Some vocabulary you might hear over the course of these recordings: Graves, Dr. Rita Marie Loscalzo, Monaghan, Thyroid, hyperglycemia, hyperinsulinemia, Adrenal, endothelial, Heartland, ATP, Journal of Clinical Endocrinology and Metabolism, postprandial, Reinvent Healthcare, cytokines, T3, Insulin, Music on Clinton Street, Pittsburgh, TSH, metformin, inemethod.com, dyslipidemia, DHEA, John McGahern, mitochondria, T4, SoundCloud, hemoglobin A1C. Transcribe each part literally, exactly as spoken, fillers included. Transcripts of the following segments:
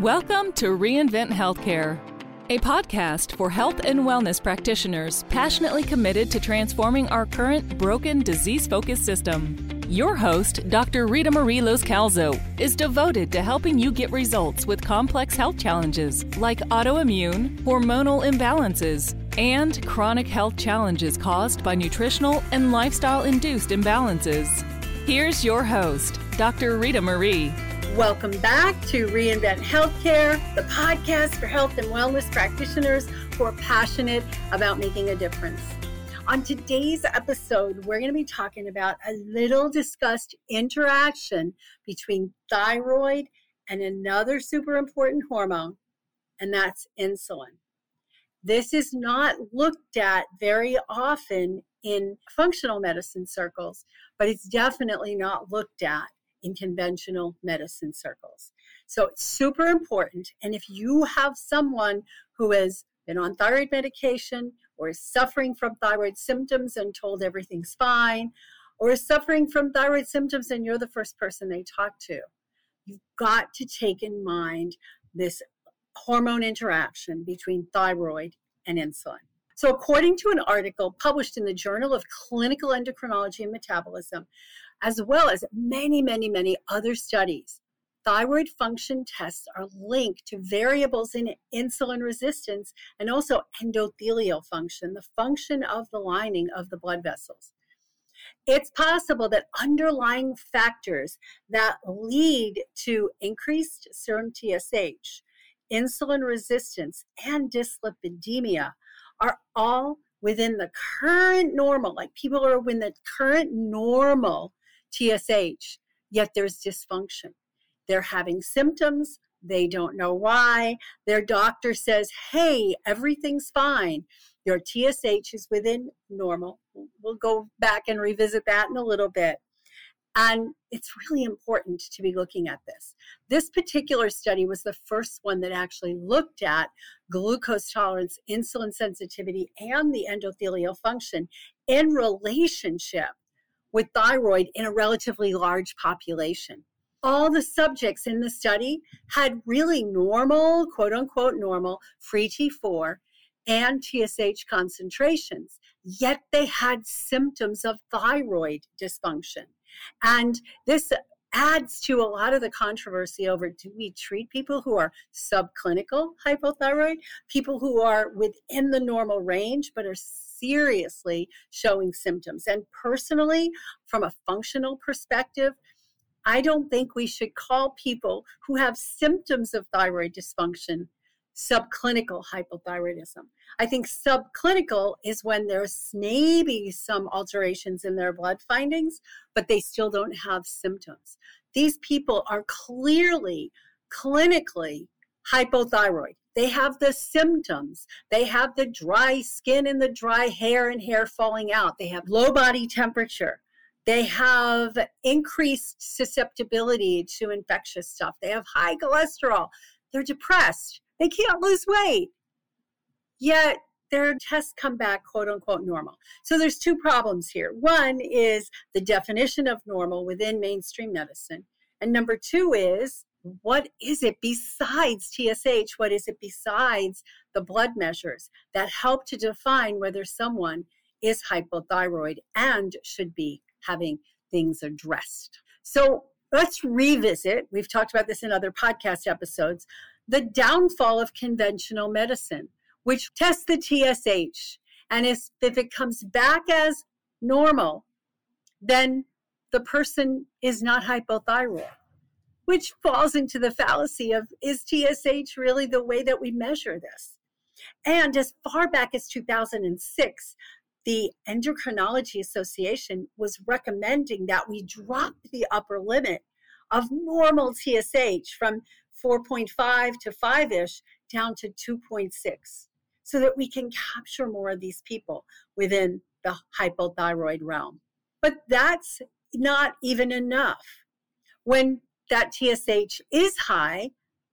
Welcome to Reinvent Healthcare, a podcast for health and wellness practitioners passionately committed to transforming our current broken, disease-focused system. Your host, Doctor Rita Marie Loscalzo, is devoted to helping you get results with complex health challenges like autoimmune, hormonal imbalances, and chronic health challenges caused by nutritional and lifestyle-induced imbalances. Here's your host, Doctor Rita Marie. Welcome back to Reinvent Healthcare, the podcast for health and wellness practitioners who are passionate about making a difference. On today's episode, we're going to be talking about a little discussed interaction between thyroid and another super important hormone, and that's insulin. This is not looked at very often in functional medicine circles, but it's definitely not looked at in conventional medicine circles. So it's super important. And if you have someone who has been on thyroid medication or is suffering from thyroid symptoms and told everything's fine, or is suffering from thyroid symptoms and you're the first person they talk to, you've got to take in mind this hormone interaction between thyroid and insulin. So according to an article published in the Journal of Clinical Endocrinology and Metabolism, as well as many, many, many other studies, thyroid function tests are linked to variables in insulin resistance and also endothelial function, the function of the lining of the blood vessels. It's possible that underlying factors that lead to increased serum T S H, insulin resistance, and dyslipidemia are all within the current normal, like people are within the current normal T S H, yet there's dysfunction. They're having symptoms. They don't know why. Their doctor says, hey, everything's fine. Your T S H is within normal. We'll go back and revisit that in a little bit. And it's really important to be looking at this. This particular study was the first one that actually looked at glucose tolerance, insulin sensitivity, and the endothelial function in relationship with thyroid in a relatively large population. All the subjects in the study had really normal, quote unquote, normal free T four and T S H concentrations, yet they had symptoms of thyroid dysfunction. And this adds to a lot of the controversy over, do we treat people who are subclinical hypothyroid, people who are within the normal range but are seriously showing symptoms? And personally, from a functional perspective, I don't think we should call people who have symptoms of thyroid dysfunction subclinical hypothyroidism. I think subclinical is when there's maybe some alterations in their blood findings, but they still don't have symptoms. These people are clearly clinically hypothyroid. They have the symptoms. They have the dry skin and the dry hair and hair falling out. They have low body temperature. They have increased susceptibility to infectious stuff. They have high cholesterol. They're depressed. They can't lose weight, yet their tests come back, quote unquote, normal. So there's two problems here. One is the definition of normal within mainstream medicine. And number two is, what is it besides T S H? What is it besides the blood measures that help to define whether someone is hypothyroid and should be having things addressed? So let's revisit. We've talked about this in other podcast episodes. The downfall of conventional medicine, which tests the T S H, and if, if it comes back as normal, then the person is not hypothyroid, which falls into the fallacy of, is T S H really the way that we measure this? And as far back as two thousand six, the Endocrinology Association was recommending that we drop the upper limit of normal T S H from four point five to five-ish down to two point six, so that we can capture more of these people within the hypothyroid realm. But that's not even enough. When that T S H is high,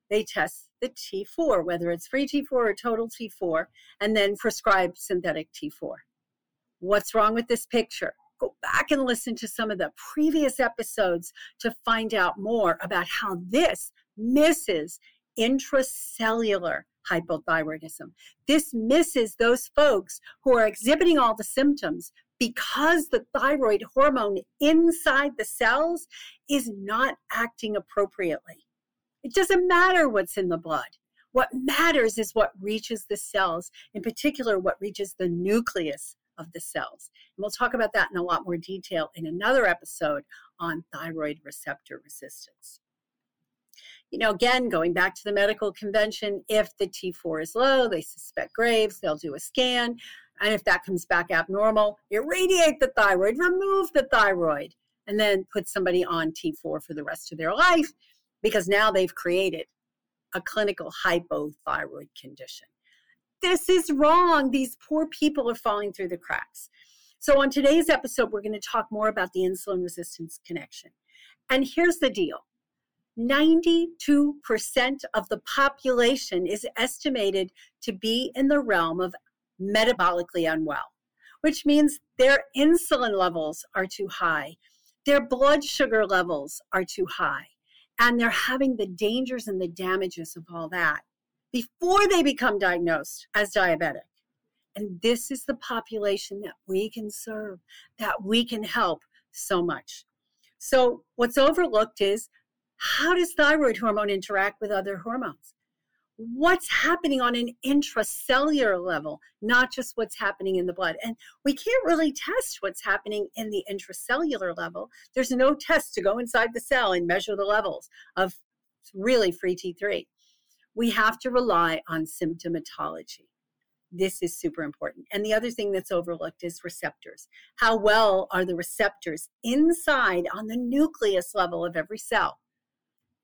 they test the T four, whether it's free T four or total T four, and then prescribe synthetic T four. What's wrong with this picture? Go back and listen to some of the previous episodes to find out more about how this misses intracellular hypothyroidism. This misses those folks who are exhibiting all the symptoms because the thyroid hormone inside the cells is not acting appropriately. It doesn't matter what's in the blood. What matters is what reaches the cells, in particular, what reaches the nucleus of the cells. And we'll talk about that in a lot more detail in another episode on thyroid receptor resistance. You know, again, going back to the medical convention, if the T four is low, they suspect Graves, they'll do a scan. And if that comes back abnormal, irradiate the thyroid, remove the thyroid, and then put somebody on T four for the rest of their life, because now they've created a clinical hypothyroid condition. This is wrong. These poor people are falling through the cracks. So on today's episode, we're going to talk more about the insulin resistance connection. And here's the deal. ninety-two percent of the population is estimated to be in the realm of metabolically unwell, which means their insulin levels are too high, their blood sugar levels are too high, and they're having the dangers and the damages of all that before they become diagnosed as diabetic. And this is the population that we can serve, that we can help so much. So what's overlooked is, how does thyroid hormone interact with other hormones? What's happening on an intracellular level, not just what's happening in the blood? And we can't really test what's happening in the intracellular level. There's no test to go inside the cell and measure the levels of really free T three. We have to rely on symptomatology. This is super important. And the other thing that's overlooked is receptors. How well are the receptors inside on the nucleus level of every cell,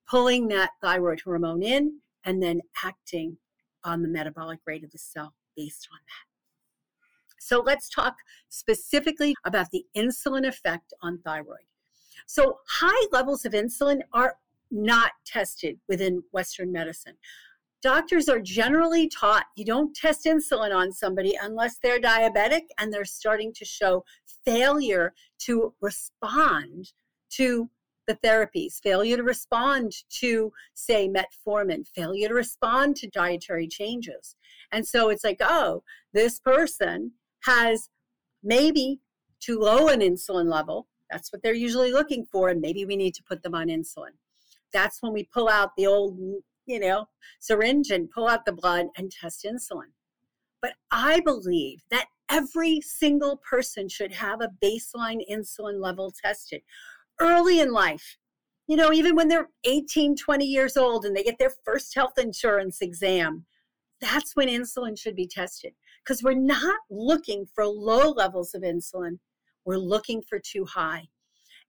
pulling that thyroid hormone in and then acting on the metabolic rate of the cell based on that? So let's talk specifically about the insulin effect on thyroid. So high levels of insulin are not tested within Western medicine. Doctors are generally taught you don't test insulin on somebody unless they're diabetic and they're starting to show failure to respond to the therapies, failure to respond to, say, metformin, failure to respond to dietary changes. And so it's like, oh, this person has maybe too low an insulin level. That's what they're usually looking for. And maybe we need to put them on insulin. That's when we pull out the old, you know, syringe and pull out the blood and test insulin. But I believe that every single person should have a baseline insulin level tested early in life, you know, even when they're eighteen, twenty years old and they get their first health insurance exam. That's when insulin should be tested, because we're not looking for low levels of insulin. We're looking for too high.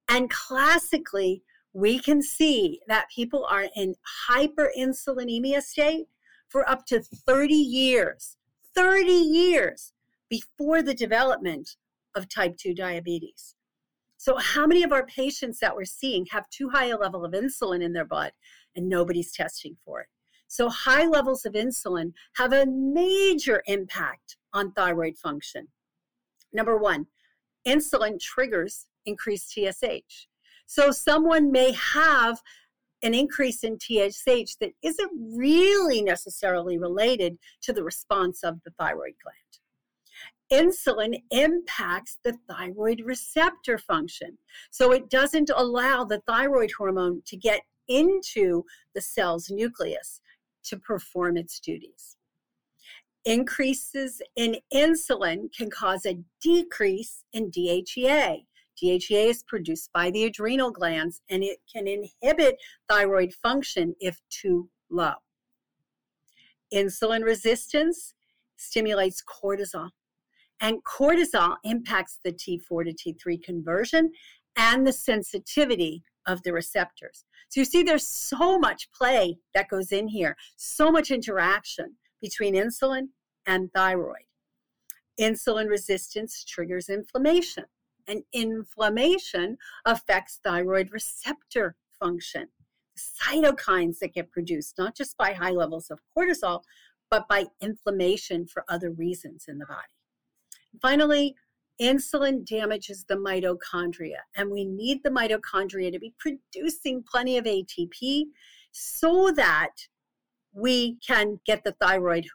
And classically, we can see that people are in hyperinsulinemia state for up to thirty years, thirty years before the development of type two diabetes. So how many of our patients that we're seeing have too high a level of insulin in their blood and nobody's testing for it? So high levels of insulin have a major impact on thyroid function. Number one, insulin triggers increased T S H. So someone may have an increase in T S H that isn't really necessarily related to the response of the thyroid gland. Insulin impacts the thyroid receptor function. So it doesn't allow the thyroid hormone to get into the cell's nucleus to perform its duties. Increases in insulin can cause a decrease in D H E A. D H E A is produced by the adrenal glands, and it can inhibit thyroid function if too low. Insulin resistance stimulates cortisol. And cortisol impacts the T four to T three conversion and the sensitivity of the receptors. So you see there's so much play that goes in here, so much interaction between insulin and thyroid. Insulin resistance triggers inflammation, and inflammation affects thyroid receptor function, cytokines that get produced, not just by high levels of cortisol, but by inflammation for other reasons in the body. Finally, insulin damages the mitochondria, and we need the mitochondria to be producing plenty of A T P so that we can get the thyroid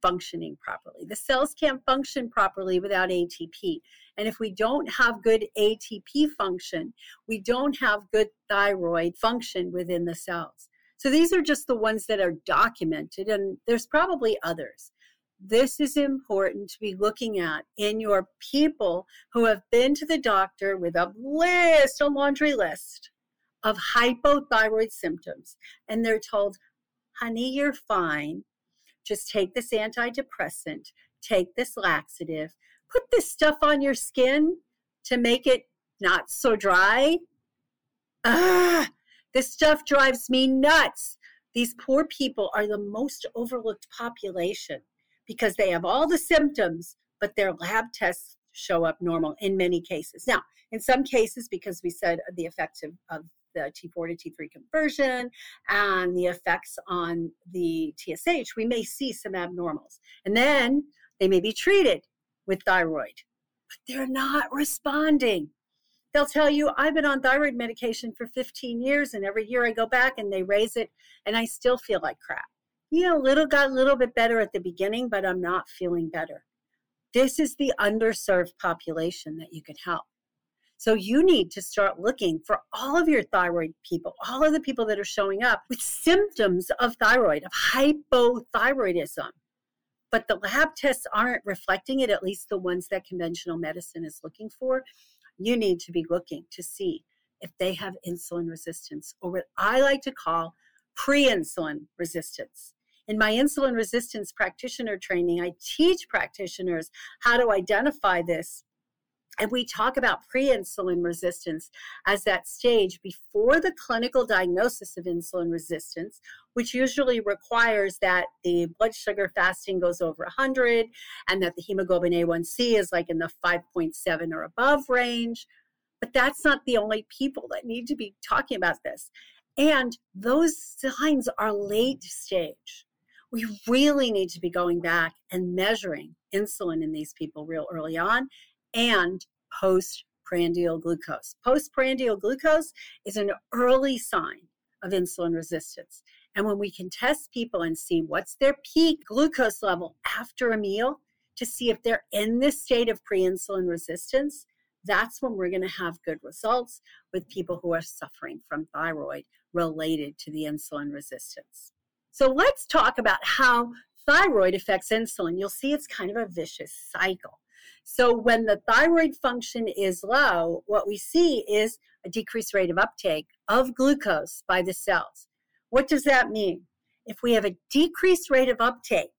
functioning properly. The cells can't function properly without A T P. And if we don't have good A T P function, we don't have good thyroid function within the cells. So these are just the ones that are documented, and there's probably others. This is important to be looking at in your people who have been to the doctor with a list, a laundry list of hypothyroid symptoms. And they're told, honey, you're fine. Just take this antidepressant, take this laxative, put this stuff on your skin to make it not so dry. Ah, this stuff drives me nuts. These poor people are the most overlooked population because they have all the symptoms, but their lab tests show up normal in many cases. Now, in some cases, because we said the effects of, of the T four to T three conversion and the effects on the T S H, we may see some abnormals. And then they may be treated with thyroid, but they're not responding. They'll tell you, I've been on thyroid medication for fifteen years, and every year I go back and they raise it, and I still feel like crap. You know, little got a little bit better at the beginning, but I'm not feeling better. This is the underserved population that you can help. So you need to start looking for all of your thyroid people, all of the people that are showing up with symptoms of thyroid, of hypothyroidism. But the lab tests aren't reflecting it, at least the ones that conventional medicine is looking for. You need to be looking to see if they have insulin resistance, or what I like to call pre-insulin resistance. In my insulin resistance practitioner training, I teach practitioners how to identify this. And we talk about pre-insulin resistance as that stage before the clinical diagnosis of insulin resistance, which usually requires that the blood sugar fasting goes over one hundred and that the hemoglobin A one C is like in the five point seven or above range. But that's not the only people that need to be talking about this. And those signs are late stage. We really need to be going back and measuring insulin in these people real early on. And postprandial glucose. Postprandial glucose is an early sign of insulin resistance. And when we can test people and see what's their peak glucose level after a meal to see if they're in this state of pre-insulin resistance, that's when we're going to have good results with people who are suffering from thyroid related to the insulin resistance. So let's talk about how thyroid affects insulin. You'll see it's kind of a vicious cycle. So when the thyroid function is low, what we see is a decreased rate of uptake of glucose by the cells. What does that mean? If we have a decreased rate of uptake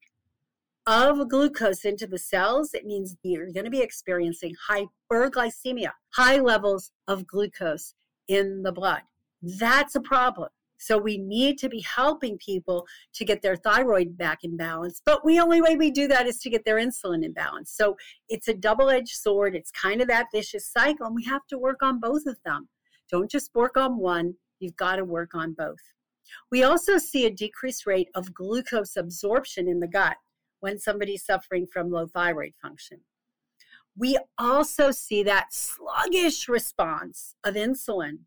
of glucose into the cells, it means you're going to be experiencing hyperglycemia, high levels of glucose in the blood. That's a problem. So we need to be helping people to get their thyroid back in balance. But the only way we do that is to get their insulin in balance. So it's a double-edged sword. It's kind of that vicious cycle, and we have to work on both of them. Don't just work on one. You've got to work on both. We also see a decreased rate of glucose absorption in the gut when somebody's suffering from low thyroid function. We also see that sluggish response of insulin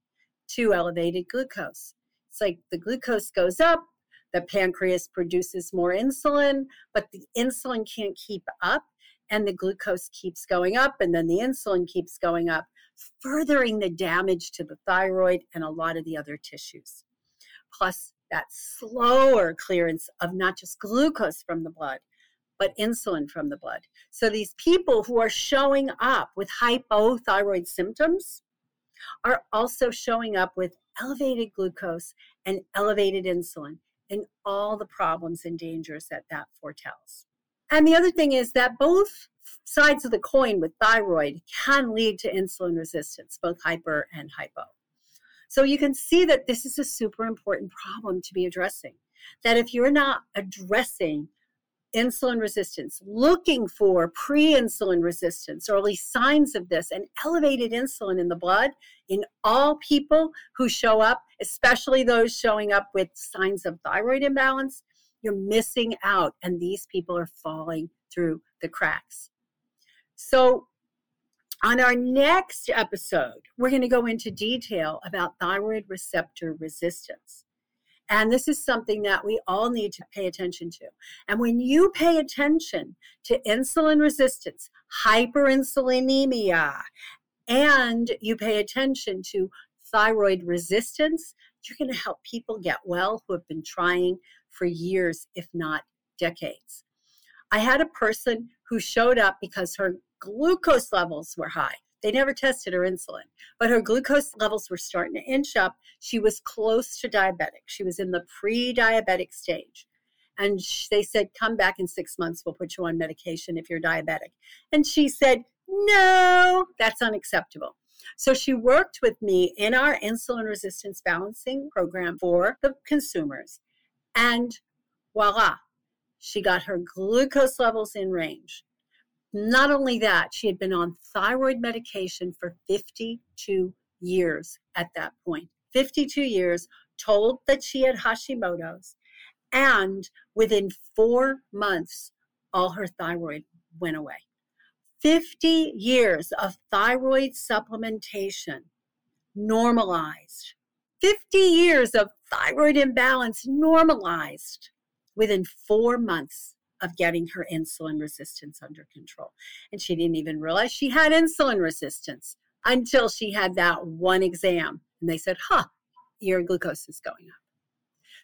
to elevated glucose. It's like the glucose goes up, the pancreas produces more insulin, but the insulin can't keep up, and the glucose keeps going up, and then the insulin keeps going up, furthering the damage to the thyroid and a lot of the other tissues. Plus, that slower clearance of not just glucose from the blood, but insulin from the blood. So these people who are showing up with hypothyroid symptoms are also showing up with elevated glucose and elevated insulin, and all the problems and dangers that that foretells. And the other thing is that both sides of the coin with thyroid can lead to insulin resistance, both hyper and hypo. So you can see that this is a super important problem to be addressing, that if you're not addressing insulin resistance, looking for pre-insulin resistance, or at least signs of this, and elevated insulin in the blood in all people who show up, especially those showing up with signs of thyroid imbalance, you're missing out, and these people are falling through the cracks. So on our next episode, we're going to go into detail about thyroid receptor resistance. And this is something that we all need to pay attention to. And when you pay attention to insulin resistance, hyperinsulinemia, and you pay attention to thyroid resistance, you're going to help people get well who have been trying for years, if not decades. I had a person who showed up because her glucose levels were high. They never tested her insulin, but her glucose levels were starting to inch up. She was close to diabetic. She was in the pre-diabetic stage. And they said, come back in six months. We'll put you on medication if you're diabetic. And she said, no, that's unacceptable. So she worked with me in our insulin resistance balancing program for the consumers. And voila, she got her glucose levels in range. Not only that, she had been on thyroid medication for fifty-two years at that point. fifty-two years, told that she had Hashimoto's. And within four months, all her thyroid went away. fifty years of thyroid supplementation normalized. fifty years of thyroid imbalance normalized within four months of getting her insulin resistance under control. And she didn't even realize she had insulin resistance until she had that one exam. And they said, huh, your glucose is going up.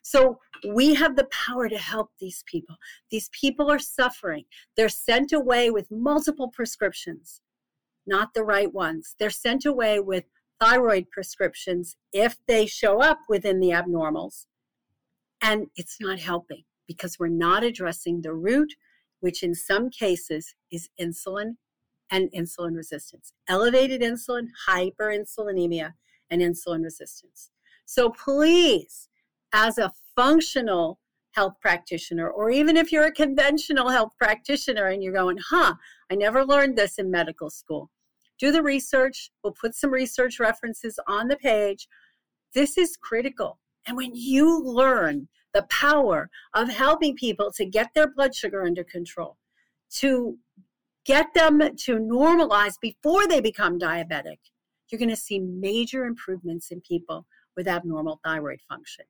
So we have the power to help these people. These people are suffering. They're sent away with multiple prescriptions, not the right ones. They're sent away with thyroid prescriptions if they show up within the abnormals. And it's not helping because we're not addressing the root, which in some cases is insulin and insulin resistance. Elevated insulin, hyperinsulinemia, and insulin resistance. So please, as a functional health practitioner, or even if you're a conventional health practitioner and you're going, huh, I never learned this in medical school. Do the research. We'll put some research references on the page. This is critical. And when you learn the power of helping people to get their blood sugar under control, to get them to normalize before they become diabetic, you're going to see major improvements in people with abnormal thyroid function.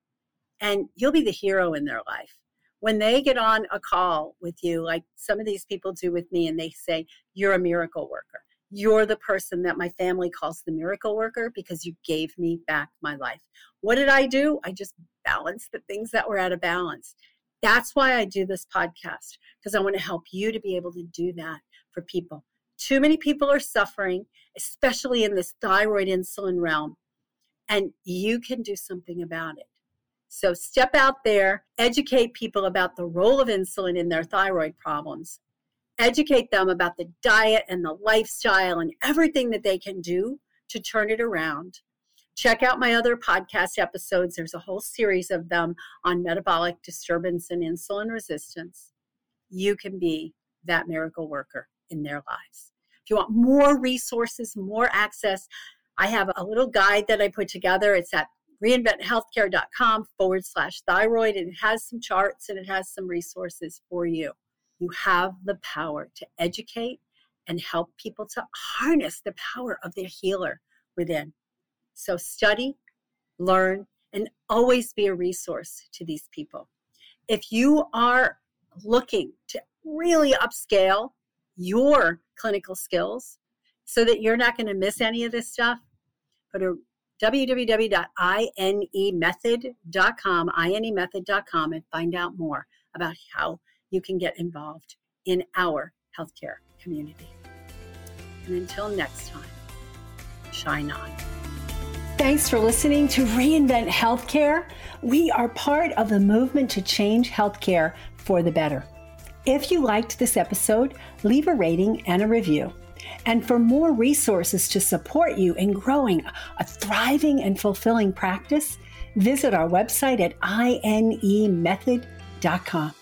And you'll be the hero in their life. When they get on a call with you, like some of these people do with me, and they say, you're a miracle worker. You're the person that my family calls the miracle worker because you gave me back my life. What did I do? I just balanced the things that were out of balance. That's why I do this podcast, because I want to help you to be able to do that for people. Too many people are suffering, especially in this thyroid insulin realm, and you can do something about it. So step out there, educate people about the role of insulin in their thyroid problems. Educate them about the diet and the lifestyle and everything that they can do to turn it around. Check out my other podcast episodes. There's a whole series of them on metabolic disturbance and insulin resistance. You can be that miracle worker in their lives. If you want more resources, more access, I have a little guide that I put together. It's at reinvent healthcare dot com forward slash thyroid, and it has some charts and it has some resources for you. You have the power to educate and help people to harness the power of their healer within. So study, learn, and always be a resource to these people. If you are looking to really upscale your clinical skills so that you're not going to miss any of this stuff, put a w w w dot i n e method dot com, i n e method dot com, and find out more about how you can get involved in our healthcare community. And until next time, shine on. Thanks for listening to Reinvent Healthcare. We are part of the movement to change healthcare for the better. If you liked this episode, leave a rating and a review. And for more resources to support you in growing a thriving and fulfilling practice, visit our website at i n e method dot com.